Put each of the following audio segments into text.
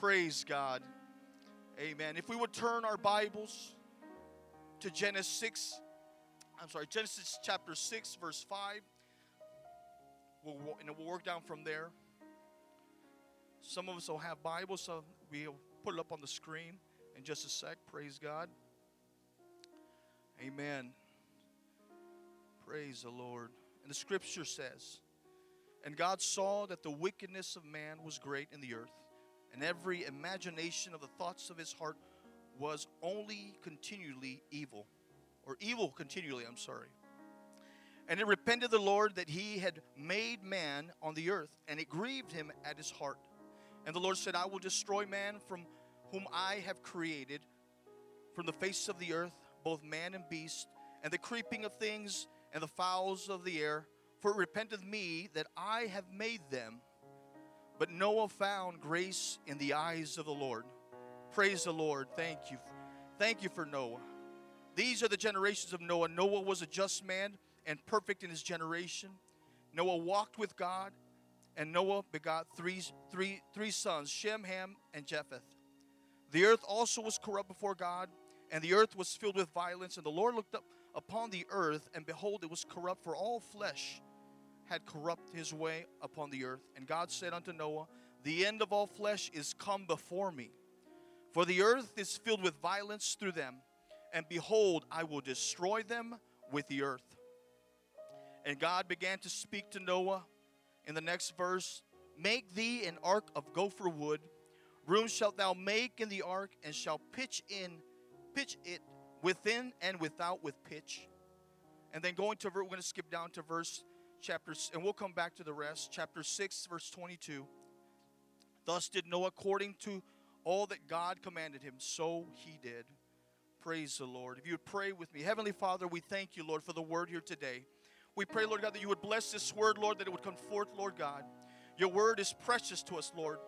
Praise God. Amen. If we would turn our Bibles to Genesis chapter 6, verse 5. We'll work down from there. Some of us will have Bibles, so we'll put it up on the screen in just a sec. Praise God. Amen. Praise the Lord. And the scripture says, "And God saw that the wickedness of man was great in the earth, and every imagination of the thoughts of his heart was only continually evil." Or evil continually, I'm sorry. "And it repented the Lord that he had made man on the earth, and it grieved him at his heart. And the Lord said, I will destroy man from whom I have created, from the face of the earth, both man and beast, and the creeping of things, and the fowls of the air. For it repenteth me that I have made them. But Noah found grace in the eyes of the Lord." Praise the Lord. Thank you. Thank you for Noah. These are the generations of Noah. Noah was a just man and perfect in his generation. Noah walked with God, and Noah begot three sons, Shem, Ham, and Japheth. The earth also was corrupt before God, and the earth was filled with violence. And the Lord looked up upon the earth, and behold, it was corrupt, for all flesh had corrupted his way upon the earth. And God said unto Noah, The end of all flesh is come before me, for the earth is filled with violence through them. And behold, I will destroy them with the earth. And God began to speak to Noah in the next verse, Make thee an ark of gopher wood. Room shalt thou make in the ark, and shalt pitch it within and without with pitch. And then we're going to skip down to verse chapters, and we'll come back to the rest. Chapter 6, verse 22. Thus did Noah according to all that God commanded him, so he did. Praise the Lord. If you would pray with me. Heavenly Father, we thank you, Lord, for the word here today. We pray, Lord God, that you would bless this word, Lord, that it would come forth, Lord God. Your word is precious to us, Lord.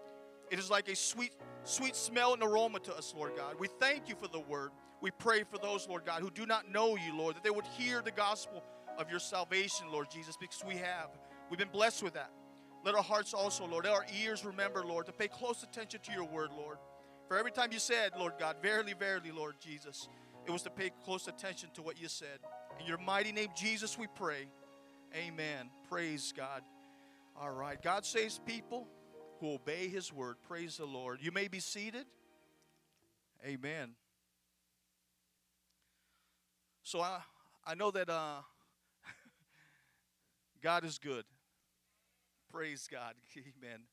It is like a sweet, sweet smell and aroma to us, Lord God. We thank you for the word. We pray for those, Lord God, who do not know you, Lord, that they would hear the gospel of your salvation, Lord Jesus, because we've been blessed with that. Let our hearts also, Lord, let our ears remember, Lord, to pay close attention to your word, Lord. For every time you said, Lord God, verily, verily, Lord Jesus, it was to pay close attention to what you said. In your mighty name, Jesus, we pray. Amen. Praise God. All right. God saves people who obey his word. Praise the Lord. You may be seated. Amen. So I know that God is good. Praise God. Amen.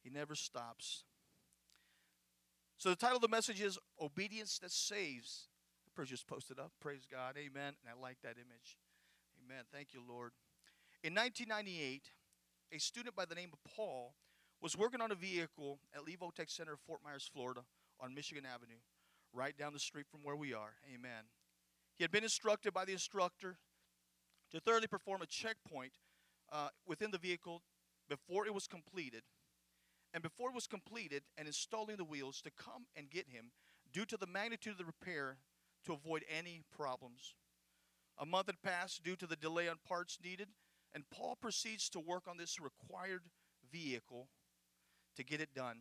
He never stops. So the title of the message is Obedience That Saves. I just posted up. Praise God. Amen. And I like that image. Amen. Thank you, Lord. In 1998, a student by the name of Paul was working on a vehicle at Levo Tech Center, Fort Myers, Florida, on Michigan Avenue, right down the street from where we are. Amen. He had been instructed by the instructor to thoroughly perform a checkpoint within the vehicle before it was completed. And before it was completed and installing the wheels to come and get him due to the magnitude of the repair to avoid any problems. A month had passed due to the delay on parts needed, and Paul proceeds to work on this required vehicle to get it done.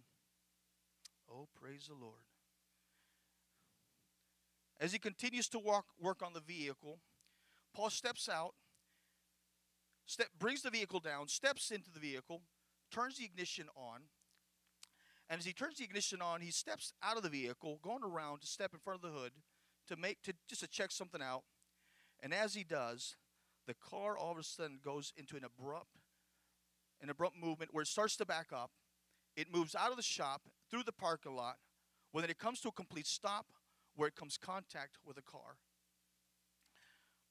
Oh, praise the Lord. As he continues to work on the vehicle, Paul brings the vehicle down, steps into the vehicle, turns the ignition on, and as he turns the ignition on, he steps out of the vehicle, going around to step in front of the hood to check something out. And as he does, the car all of a sudden goes into an abrupt movement where it starts to back up. It moves out of the shop through the parking lot, where then it comes to a complete stop where it comes contact with a car.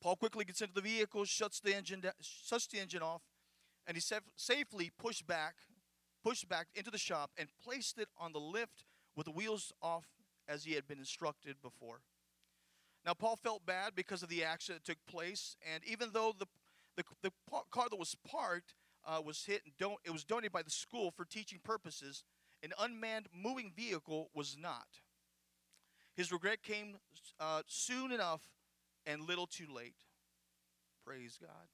Paul quickly gets into the vehicle, shuts the engine off, and he safely pushed back into the shop and placed it on the lift with the wheels off as he had been instructed before. Now, Paul felt bad because of the action that took place, and even though the car that was parked was hit, it was donated by the school for teaching purposes, an unmanned moving vehicle was not. His regret came soon enough and little too late. Praise God.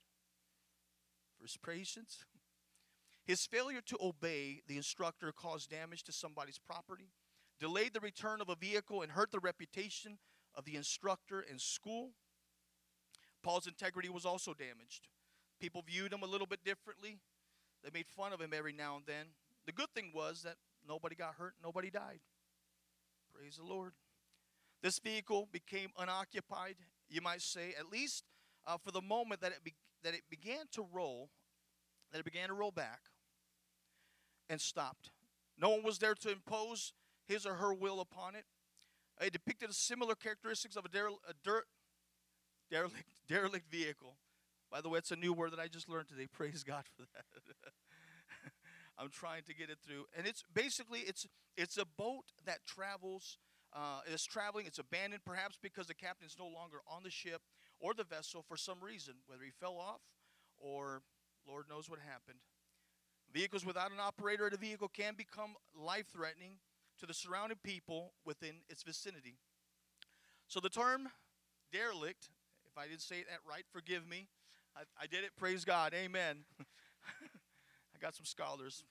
For his patience. His failure to obey the instructor caused damage to somebody's property, delayed the return of a vehicle, and hurt the reputation of the instructor and school. Paul's integrity was also damaged. People viewed him a little bit differently. They made fun of him every now and then. The good thing was that nobody got hurt, nobody died. Praise the Lord. This vehicle became unoccupied, you might say, at least for the moment that it began to roll back and stopped. No one was there to impose his or her will upon it. It depicted similar characteristics of a derelict vehicle. By the way, it's a new word that I just learned today. Praise God for that. I'm trying to get it through. And it's basically, it's a boat that travels, is traveling. It's abandoned, perhaps because the captain's no longer on the ship or the vessel for some reason, whether he fell off or Lord knows what happened. Vehicles without an operator at a vehicle can become life-threatening to the surrounding people within its vicinity. So the term derelict, if I didn't say that right, forgive me. I did it, praise God, amen. I got some scholars.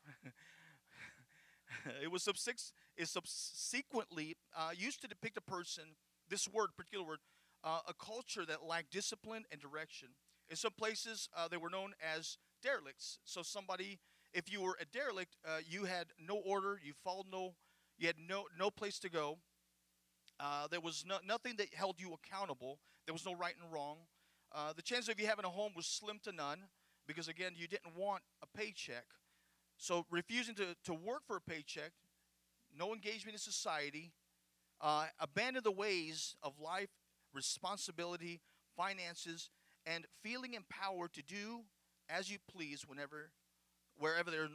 It was subsequently used to depict a person, this word, particular word, a culture that lacked discipline and direction. In some places, they were known as derelicts. So somebody, if you were a derelict, you had no order, you had no place to go. There was nothing that held you accountable. There was no right and wrong. The chance of you having a home was slim to none because, again, you didn't want a paycheck. So refusing to work for a paycheck, no engagement in society, abandoned the ways of life, responsibility, finances, and feeling empowered to do as you please wherever they're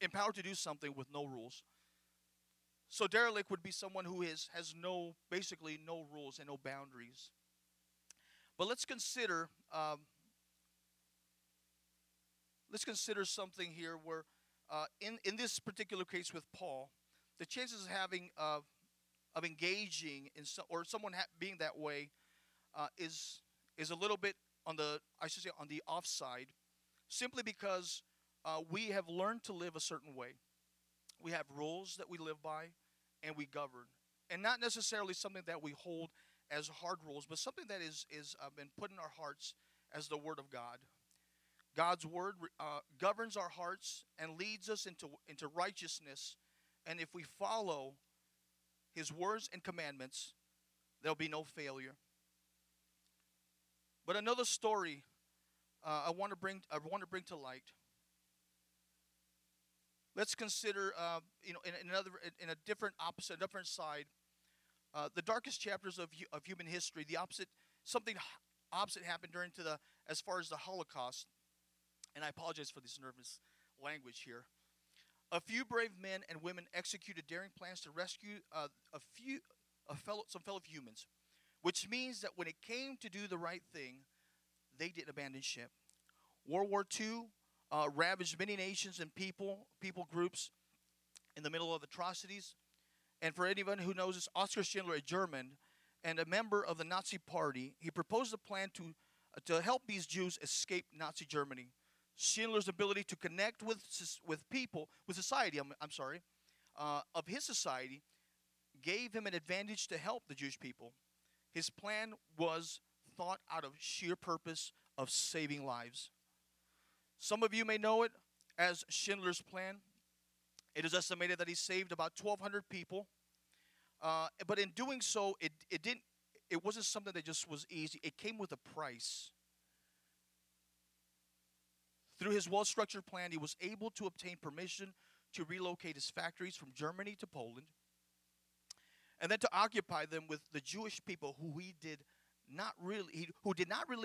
empowered to do something with no rules. So derelict would be someone who has basically no rules and no boundaries. But let's consider something here where in this particular case with Paul, the chances of having of engaging in someone being that way is a little bit on the offside, simply because we have learned to live a certain way. We have rules that we live by and we govern. And not necessarily something that we hold as hard rules, but something that is been put in our hearts as the Word of God. God's Word governs our hearts and leads us into righteousness. And if we follow His words and commandments, there'll be no failure. But another story I want to bring to light. Let's consider, in a different side, the darkest chapters of human history. Something opposite happened as far as the Holocaust, and I apologize for this nervous language here. A few brave men and women executed daring plans to rescue some fellow humans, which means that when it came to do the right thing, they didn't abandon ship. World War II. Ravaged many nations and people groups in the middle of atrocities. And for anyone who knows this, Oskar Schindler, a German and a member of the Nazi Party, he proposed a plan to help these Jews escape Nazi Germany. Schindler's ability to connect of his society, gave him an advantage to help the Jewish people. His plan was thought out of sheer purpose of saving lives. Some of you may know it as Schindler's Plan. It is estimated that he saved about 1,200 people. But in doing so, it wasn't something that just was easy. It came with a price. Through his well-structured plan, he was able to obtain permission to relocate his factories from Germany to Poland, and then to occupy them with the Jewish people who did not really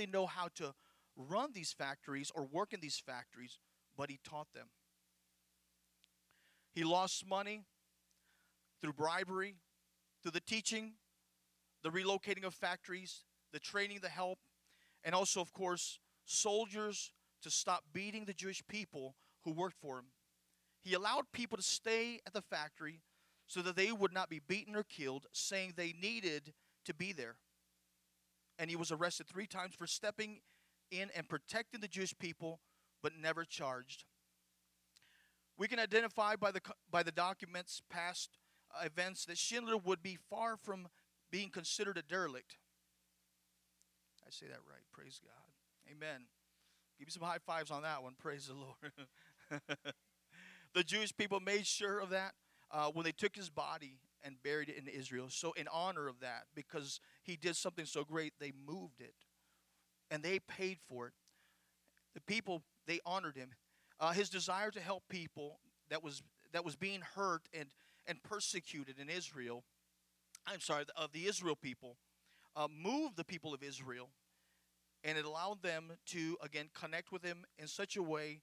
know how to run these factories or work in these factories, but he taught them. He lost money through bribery, through the teaching, the relocating of factories, the training, the help, and also, of course, soldiers to stop beating the Jewish people who worked for him. He allowed people to stay at the factory so that they would not be beaten or killed, saying they needed to be there. And he was arrested 3 times for stepping in and protecting the Jewish people, but never charged. We can identify by the document's past events that Schindler would be far from being considered a derelict. I say that right. Praise God. Amen. Give me some high fives on that one. Praise the Lord. The Jewish people made sure of that when they took his body and buried it in Israel. So in honor of that, because he did something so great, they moved it. And they paid for it. The people, they honored him. His desire to help people that was being hurt and persecuted in Israel, of the Israel people, moved the people of Israel, and it allowed them to, again, connect with him in such a way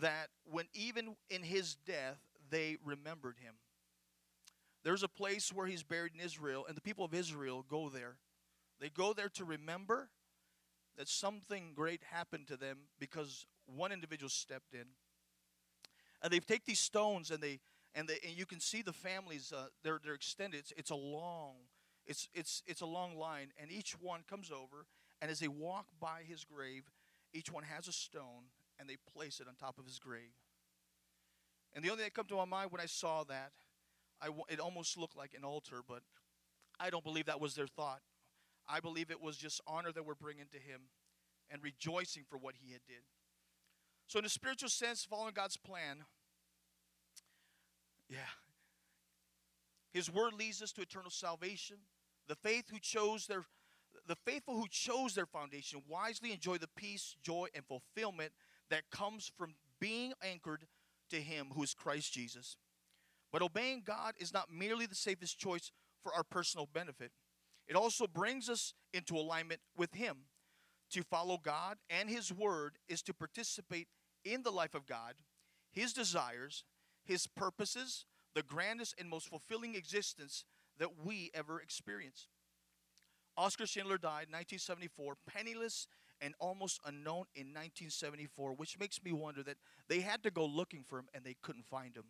that when even in his death, they remembered him. There's a place where he's buried in Israel, and the people of Israel go there. They go there to remember that something great happened to them because one individual stepped in. And they take these stones, and you can see the families. They're extended. It's a long line, and each one comes over, and as they walk by his grave, each one has a stone, and they place it on top of his grave. And the only thing that came to my mind when I saw that, it almost looked like an altar, but I don't believe that was their thought. I believe it was just honor that we're bringing to him and rejoicing for what he had did. So in a spiritual sense, following God's plan, his word leads us to eternal salvation. The faithful who chose their foundation wisely enjoy the peace, joy, and fulfillment that comes from being anchored to him who is Christ Jesus. But obeying God is not merely the safest choice for our personal benefit. It also brings us into alignment with him. To follow God and his word is to participate in the life of God, his desires, his purposes, the grandest and most fulfilling existence that we ever experience. Oskar Schindler died in 1974, penniless and almost unknown in 1974, which makes me wonder that they had to go looking for him and they couldn't find him.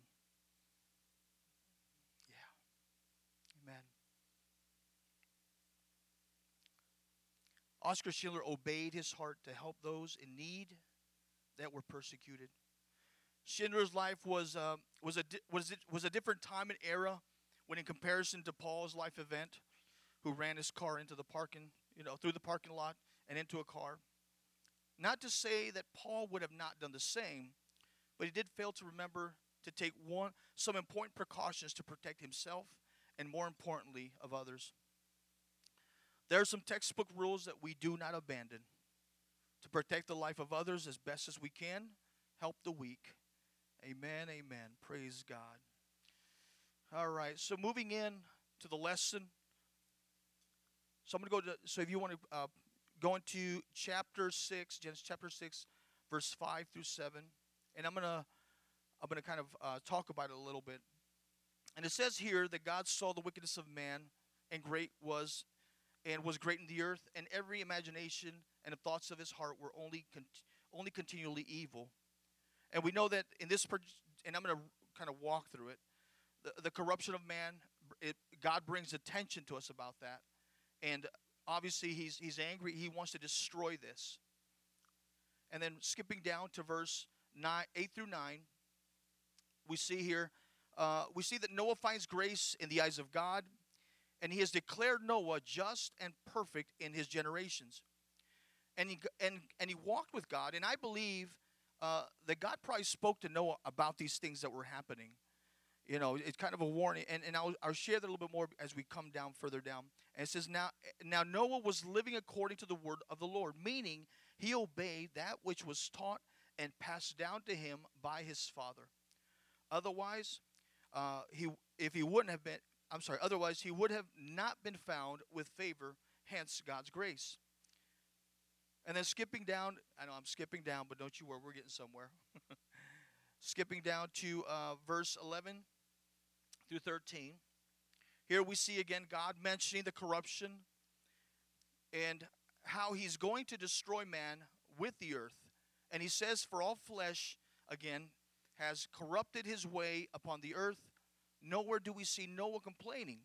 Oskar Schindler obeyed his heart to help those in need that were persecuted. Schindler's life was a different time and era when in comparison to Paul's life event, who ran his car into the through the parking lot and into a car. Not to say that Paul would have not done the same, but he did fail to remember to take some important precautions to protect himself and, more importantly, of others. There are some textbook rules that we do not abandon. To protect the life of others as best as we can, help the weak. Amen, amen. Praise God. All right, so moving in to the lesson. So if you want to go into chapter 6, Genesis chapter 6, verse 5 through 7. And I'm gonna kind of talk about it a little bit. And it says here that God saw the wickedness of man, and was great in the earth, and every imagination and the thoughts of his heart were only continually evil. And we know that in this, and I'm going to kind of walk through it, the corruption of man, God brings attention to us about that. And obviously he's angry. He wants to destroy this. And then skipping down to verse 8 through 9, we see that Noah finds grace in the eyes of God. And he has declared Noah just and perfect in his generations. And he walked with God. And I believe that God probably spoke to Noah about these things that were happening. You know, it's kind of a warning. And I'll share that a little bit more as we come down further down. And it says, Now Noah was living according to the word of the Lord, meaning he obeyed that which was taught and passed down to him by his father. Otherwise, he would have not been found with favor, hence God's grace. And then skipping down, I know I'm skipping down, but don't you worry, we're getting somewhere. Skipping down to verse 11 through 13. Here we see again God mentioning the corruption and how he's going to destroy man with the earth. And he says, for all flesh, again, has corrupted his way upon the earth. Nowhere do we see Noah complaining.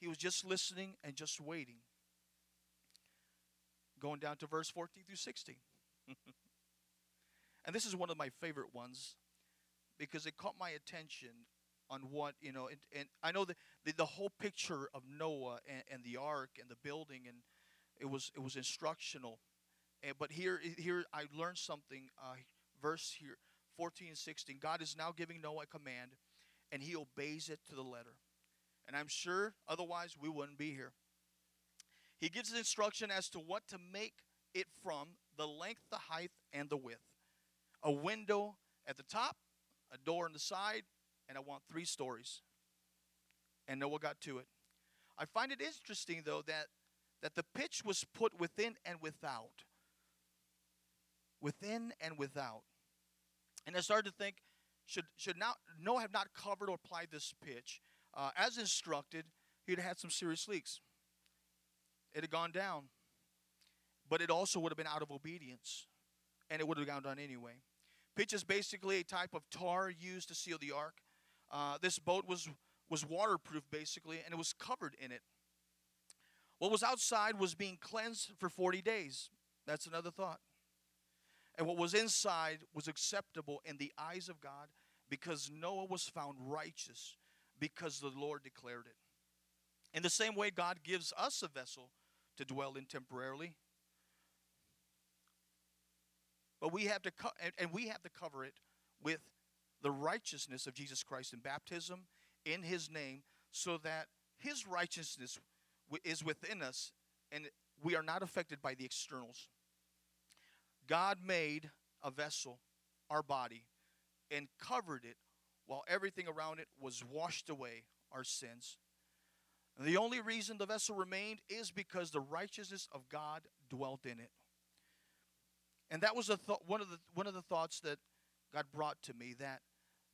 He was just listening and just waiting. Going down to verse 14 through 16. And this is one of my favorite ones. because it caught my attention on what, you know, and I know the whole picture of Noah and the ark and the building, and it was instructional. But here I learned something. Verse here, 14 and 16, God is now giving Noah a command, and he obeys it to the letter. And I'm sure otherwise we wouldn't be here. He gives instruction as to what to make it from, the length, the height, and the width. A window at the top, a door on the side, and I want 3 stories. And Noah got to it. I find it interesting, though, that the pitch was put within and without. Within and without. And I started to think, should Noah have not covered or applied this pitch? As instructed, he'd had some serious leaks. It had gone down. But it also would have been out of obedience. And it would have gone down anyway. Pitch is basically a type of tar used to seal the ark. This boat was waterproof, basically, and it was covered in it. What was outside was being cleansed for 40 days. That's another thought. And what was inside was acceptable in the eyes of God, because Noah was found righteous because the Lord declared it. In the same way, God gives us a vessel to dwell in temporarily. But we have to cover it with the righteousness of Jesus Christ in baptism, in His name, so that His righteousness is within us, and we are not affected by the externals. God made a vessel, our body, and covered it while everything around it was washed away, our sins. And the only reason the vessel remained is because the righteousness of God dwelt in it. And that was one of the thoughts that God brought to me, that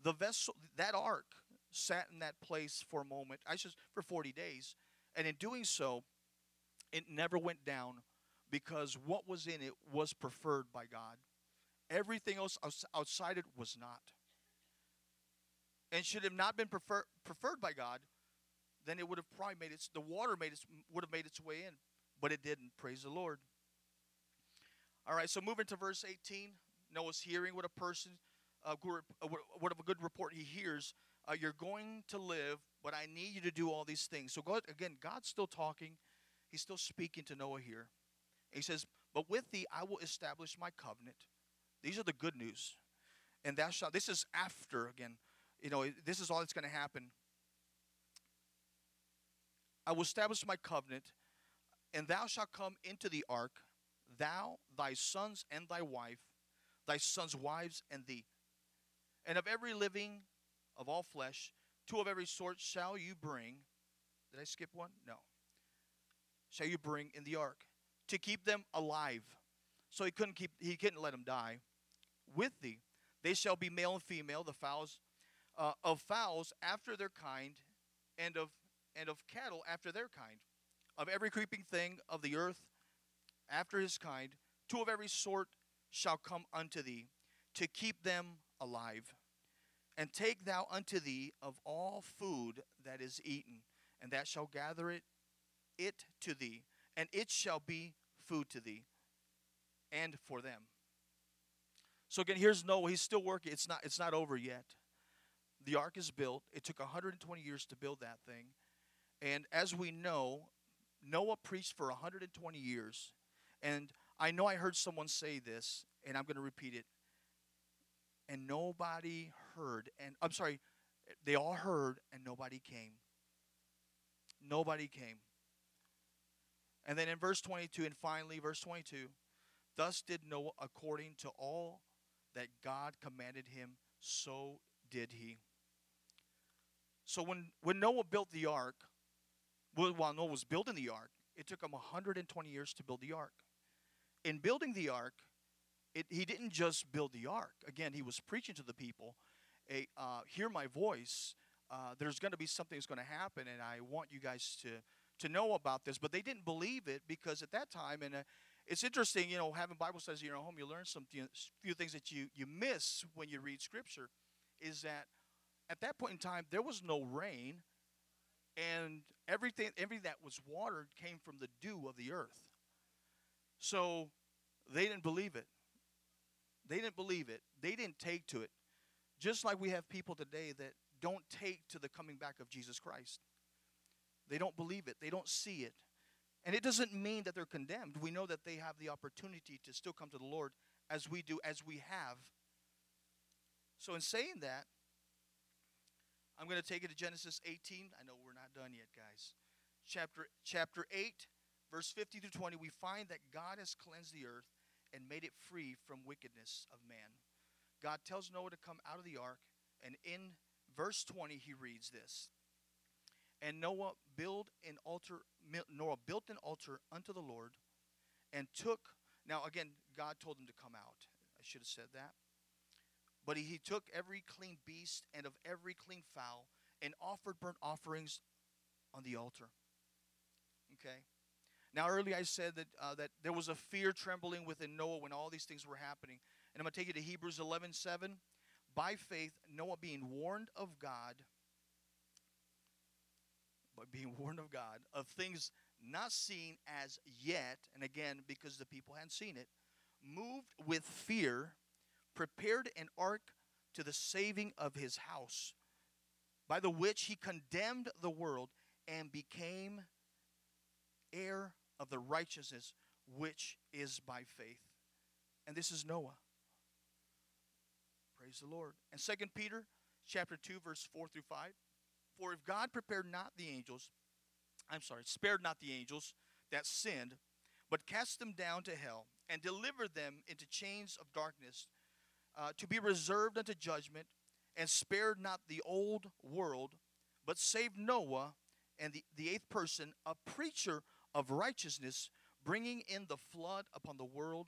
the vessel, that ark, sat in that place for a moment, for 40 days. And in doing so, it never went down, because what was in it was preferred by God. Everything else outside it was not. And should it have not been preferred by God, then it would have probably made its way in. But it didn't. Praise the Lord. All right, so moving to verse 18, Noah's hearing what of a good report he hears. You're going to live, but I need you to do all these things. So God's still talking. He's still speaking to Noah here. He says, but with thee I will establish my covenant. These are the good news. And this is after, again, you know, this is all that's going to happen. I will establish my covenant, and thou shalt come into the ark, thou, thy sons, and thy wife, thy sons' wives, and thee. And of every living, of all flesh, 2 of every sort shall you bring. Did I skip one? No. Shall you bring in the ark, to keep them alive. So he couldn't let them die. With thee, they shall be male and female, the fowls, of fowls after their kind, and of cattle after their kind, of every creeping thing of the earth, after his kind, 2 of every sort shall come unto thee, to keep them alive. And take thou unto thee of all food that is eaten, and that shall gather it to thee, and it shall be food to thee and for them. So again, here's Noah. He's still working. It's not over yet. The ark is built. It took 120 years to build that thing. And as we know, Noah preached for 120 years. And I know I heard someone say this, and I'm going to repeat it. And nobody heard. And I'm sorry, they all heard, and nobody came. Nobody came. And then in verse 22, and finally, verse 22, thus did Noah according to all that God commanded him, so did he. So when Noah built the ark, while Noah was building the ark, it took him 120 years to build the ark. In building the ark, he didn't just build the ark. Again, he was preaching to the people, hear my voice. There's going to be something that's going to happen, and I want you guys to know about this. But they didn't believe it, because at that time, and it's interesting, you know, having Bible studies in your home, you learn some few things that you miss when you read Scripture, is that at that point in time, there was no rain, and everything that was watered came from the dew of the earth. So they didn't believe it. They didn't take to it. Just like we have people today that don't take to the coming back of Jesus Christ. They don't believe it. They don't see it. And it doesn't mean that they're condemned. We know that they have the opportunity to still come to the Lord as we do, as we have. So in saying that, I'm going to take it to Genesis 18. I know we're not done yet, guys. Chapter 8, verse 50 through 20, we find that God has cleansed the earth and made it free from wickedness of man. God tells Noah to come out of the ark, and in verse 20 he reads this. And Noah built an altar unto the Lord and took, now again, God told him to come out. I should have said that. But he took every clean beast and of every clean fowl and offered burnt offerings on the altar. Okay. Now earlier I said that there was a fear trembling within Noah when all these things were happening. And I'm going to take you to Hebrews 11:7. By faith, Noah being warned of God, of things not seen as yet, and again, because the people hadn't seen it, moved with fear, prepared an ark to the saving of his house, by the which he condemned the world and became heir of the righteousness which is by faith. And this is Noah. Praise the Lord. And 2 Peter chapter 2, verse 4 through 5. For if God spared not the angels that sinned, but cast them down to hell and delivered them into chains of darkness to be reserved unto judgment, and spared not the old world, but saved Noah and the eighth person, a preacher of righteousness, bringing in the flood upon the world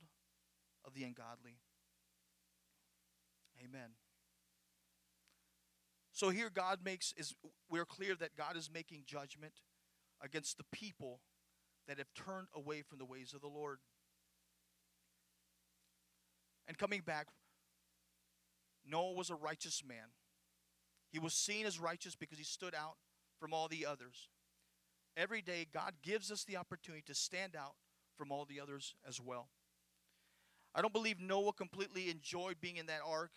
of the ungodly. Amen. So here we're clear that God is making judgment against the people that have turned away from the ways of the Lord. And coming back, Noah was a righteous man. He was seen as righteous because he stood out from all the others. Every day, God gives us the opportunity to stand out from all the others as well. I don't believe Noah completely enjoyed being in that ark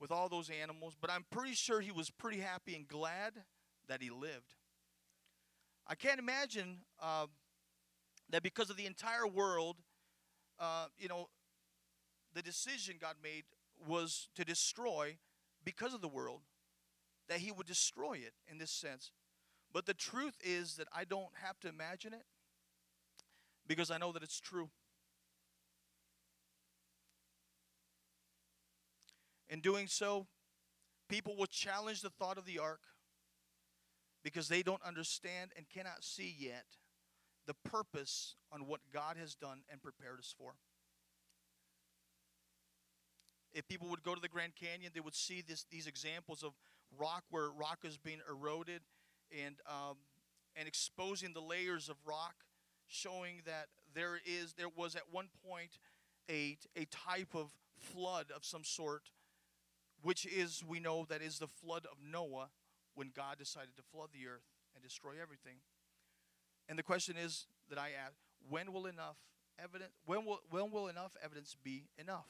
with all those animals, but I'm pretty sure he was pretty happy and glad that he lived. I can't imagine that because of the entire world, the decision God made was to destroy because of the world, that he would destroy it in this sense. But the truth is that I don't have to imagine it because I know that it's true. In doing so, people will challenge the thought of the ark because they don't understand and cannot see yet the purpose on what God has done and prepared us for. If people would go to the Grand Canyon, they would see these examples of rock where rock is being eroded and exposing the layers of rock, showing that there was at one point a type of flood of some sort, which is, we know, that is the flood of Noah when God decided to flood the earth and destroy everything. And the question is that I ask, when will enough evidence be enough?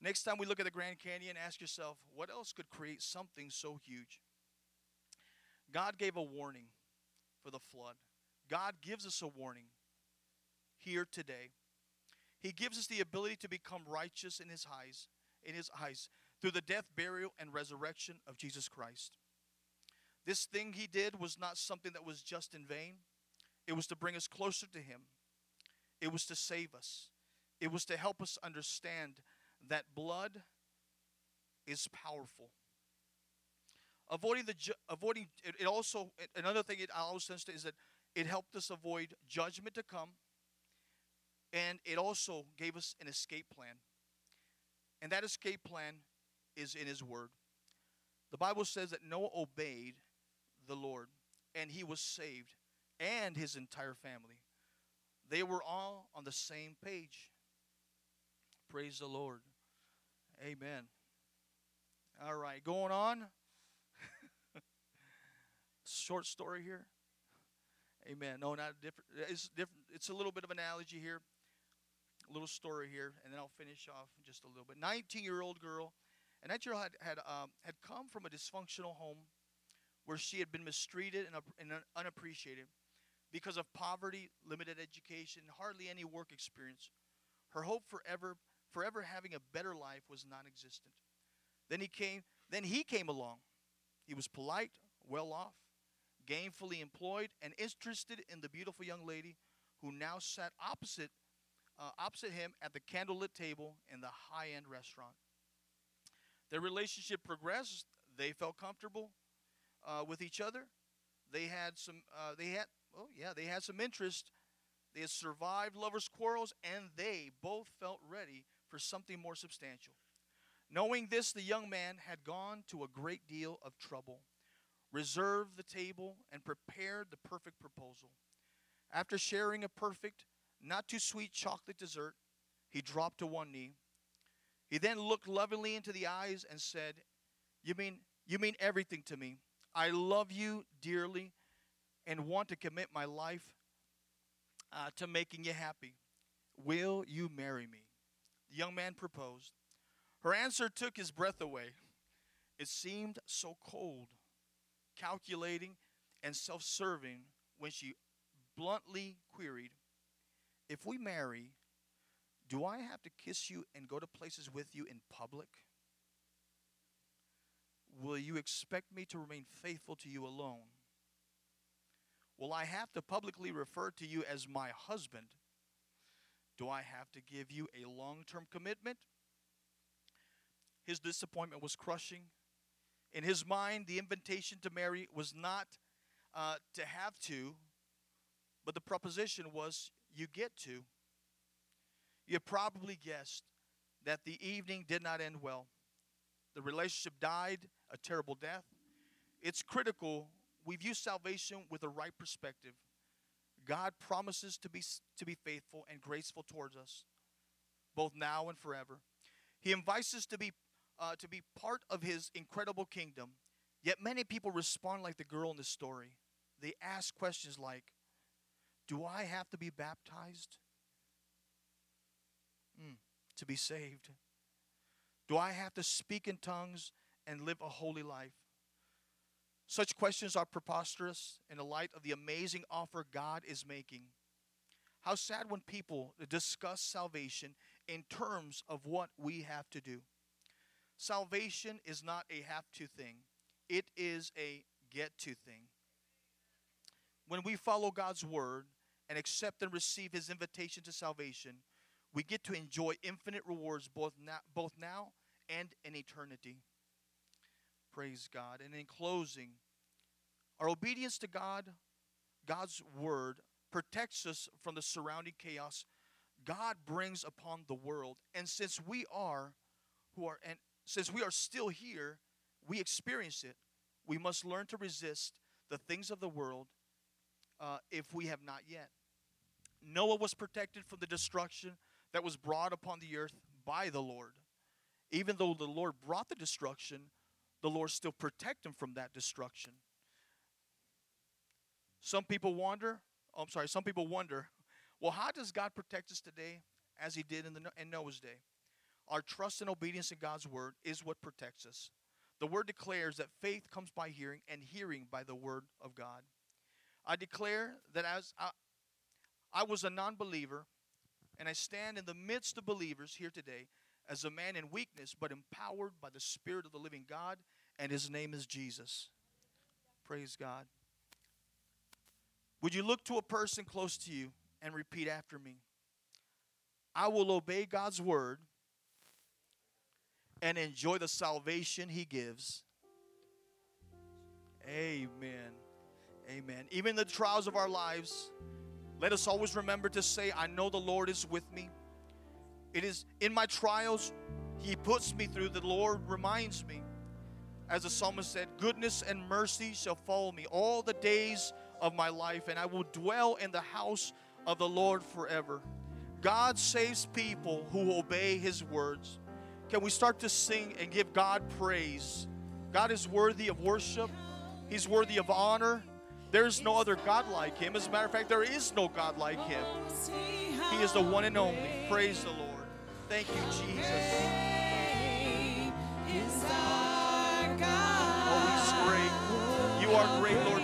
Next time we look at the Grand Canyon, ask yourself, what else could create something so huge? God gave a warning for the flood. God gives us a warning here today. He gives us the ability to become righteous in his eyes, through the death, burial, and resurrection of Jesus Christ. This thing he did was not something that was just in vain. It was to bring us closer to him. It was to save us. It was to help us understand that blood is powerful. Another thing it allows us to is that it helped us avoid judgment to come, and it also gave us an escape plan. And that escape plan is in his word. The Bible says that Noah obeyed the Lord, and he was saved, and his entire family. They were all on the same page. Praise the Lord. Amen. All right, going on. Short story here. Amen. No, not different. It's different. It's a little bit of an analogy here. A little story here, and then I'll finish off just a little bit. 19-year-old girl And that girl had come from a dysfunctional home where she had been mistreated and unappreciated because of poverty, limited education, hardly any work experience. Her hope forever having a better life was non-existent. Then he came along. He was polite, well off, gainfully employed, and interested in the beautiful young lady who now sat opposite him at the candlelit table in the high-end restaurant. Their relationship progressed. They felt comfortable with each other. They had some interest. They had survived lovers' quarrels, and they both felt ready for something more substantial. Knowing this, the young man had gone to a great deal of trouble, reserved the table, and prepared the perfect proposal. After sharing a perfect, not too sweet chocolate dessert, he dropped to one knee. He then looked lovingly into the eyes and said, "You mean everything to me. I love you dearly and want to commit my life to making you happy. Will you marry me?" The young man proposed. Her answer took his breath away. It seemed so cold, calculating, and self-serving when she bluntly queried, "If we marry, do I have to kiss you and go to places with you in public? Will you expect me to remain faithful to you alone? Will I have to publicly refer to you as my husband? Do I have to give you a long-term commitment?" His disappointment was crushing. In his mind, the invitation to marry was not to have to, but the proposition was, "You get to." You probably guessed that the evening did not end well. The relationship died a terrible death. It's critical we view salvation with the right perspective. God promises to be faithful and graceful towards us, both now and forever. He invites us to be part of His incredible kingdom. Yet many people respond like the girl in the story. They ask questions like, "Do I have to be baptized to be saved? Do I have to speak in tongues and live a holy life?" Such questions are preposterous in the light of the amazing offer God is making. How sad when people discuss salvation in terms of what we have to do. Salvation is not a have-to thing. It is a get-to thing. When we follow God's word and accept and receive His invitation to salvation, we get to enjoy infinite rewards both now and in eternity. Praise God. And in closing, our obedience to God's word protects us from the surrounding chaos God brings upon the world. And since we are still here, we experience it. We must learn to resist the things of the world if we have not yet. Noah was protected from the destruction that was brought upon the earth by the Lord. Even though the Lord brought the destruction, the Lord still protected him from that destruction. Some people wonder, well, how does God protect us today as He did in Noah's day? Our trust and obedience in God's word is what protects us. The word declares that faith comes by hearing, and hearing by the word of God. I declare that as I was a non-believer, and I stand in the midst of believers here today as a man in weakness, but empowered by the Spirit of the living God, and His name is Jesus. Praise God. Would you look to a person close to you and repeat after me? I will obey God's word and enjoy the salvation He gives. Amen. Amen. Even the trials of our lives, let us always remember to say, I know the Lord is with me. It is in my trials He puts me through. The Lord reminds me. As the psalmist said, goodness and mercy shall follow me all the days of my life, and I will dwell in the house of the Lord forever. God saves people who obey His words. Can we start to sing and give God praise? God is worthy of worship. He's worthy of honor. There is no other God like Him. As a matter of fact, there is no God like Him. He is the one and only. Praise the Lord. Thank you, Jesus. is our God. Oh, he's great. You are great, Lord.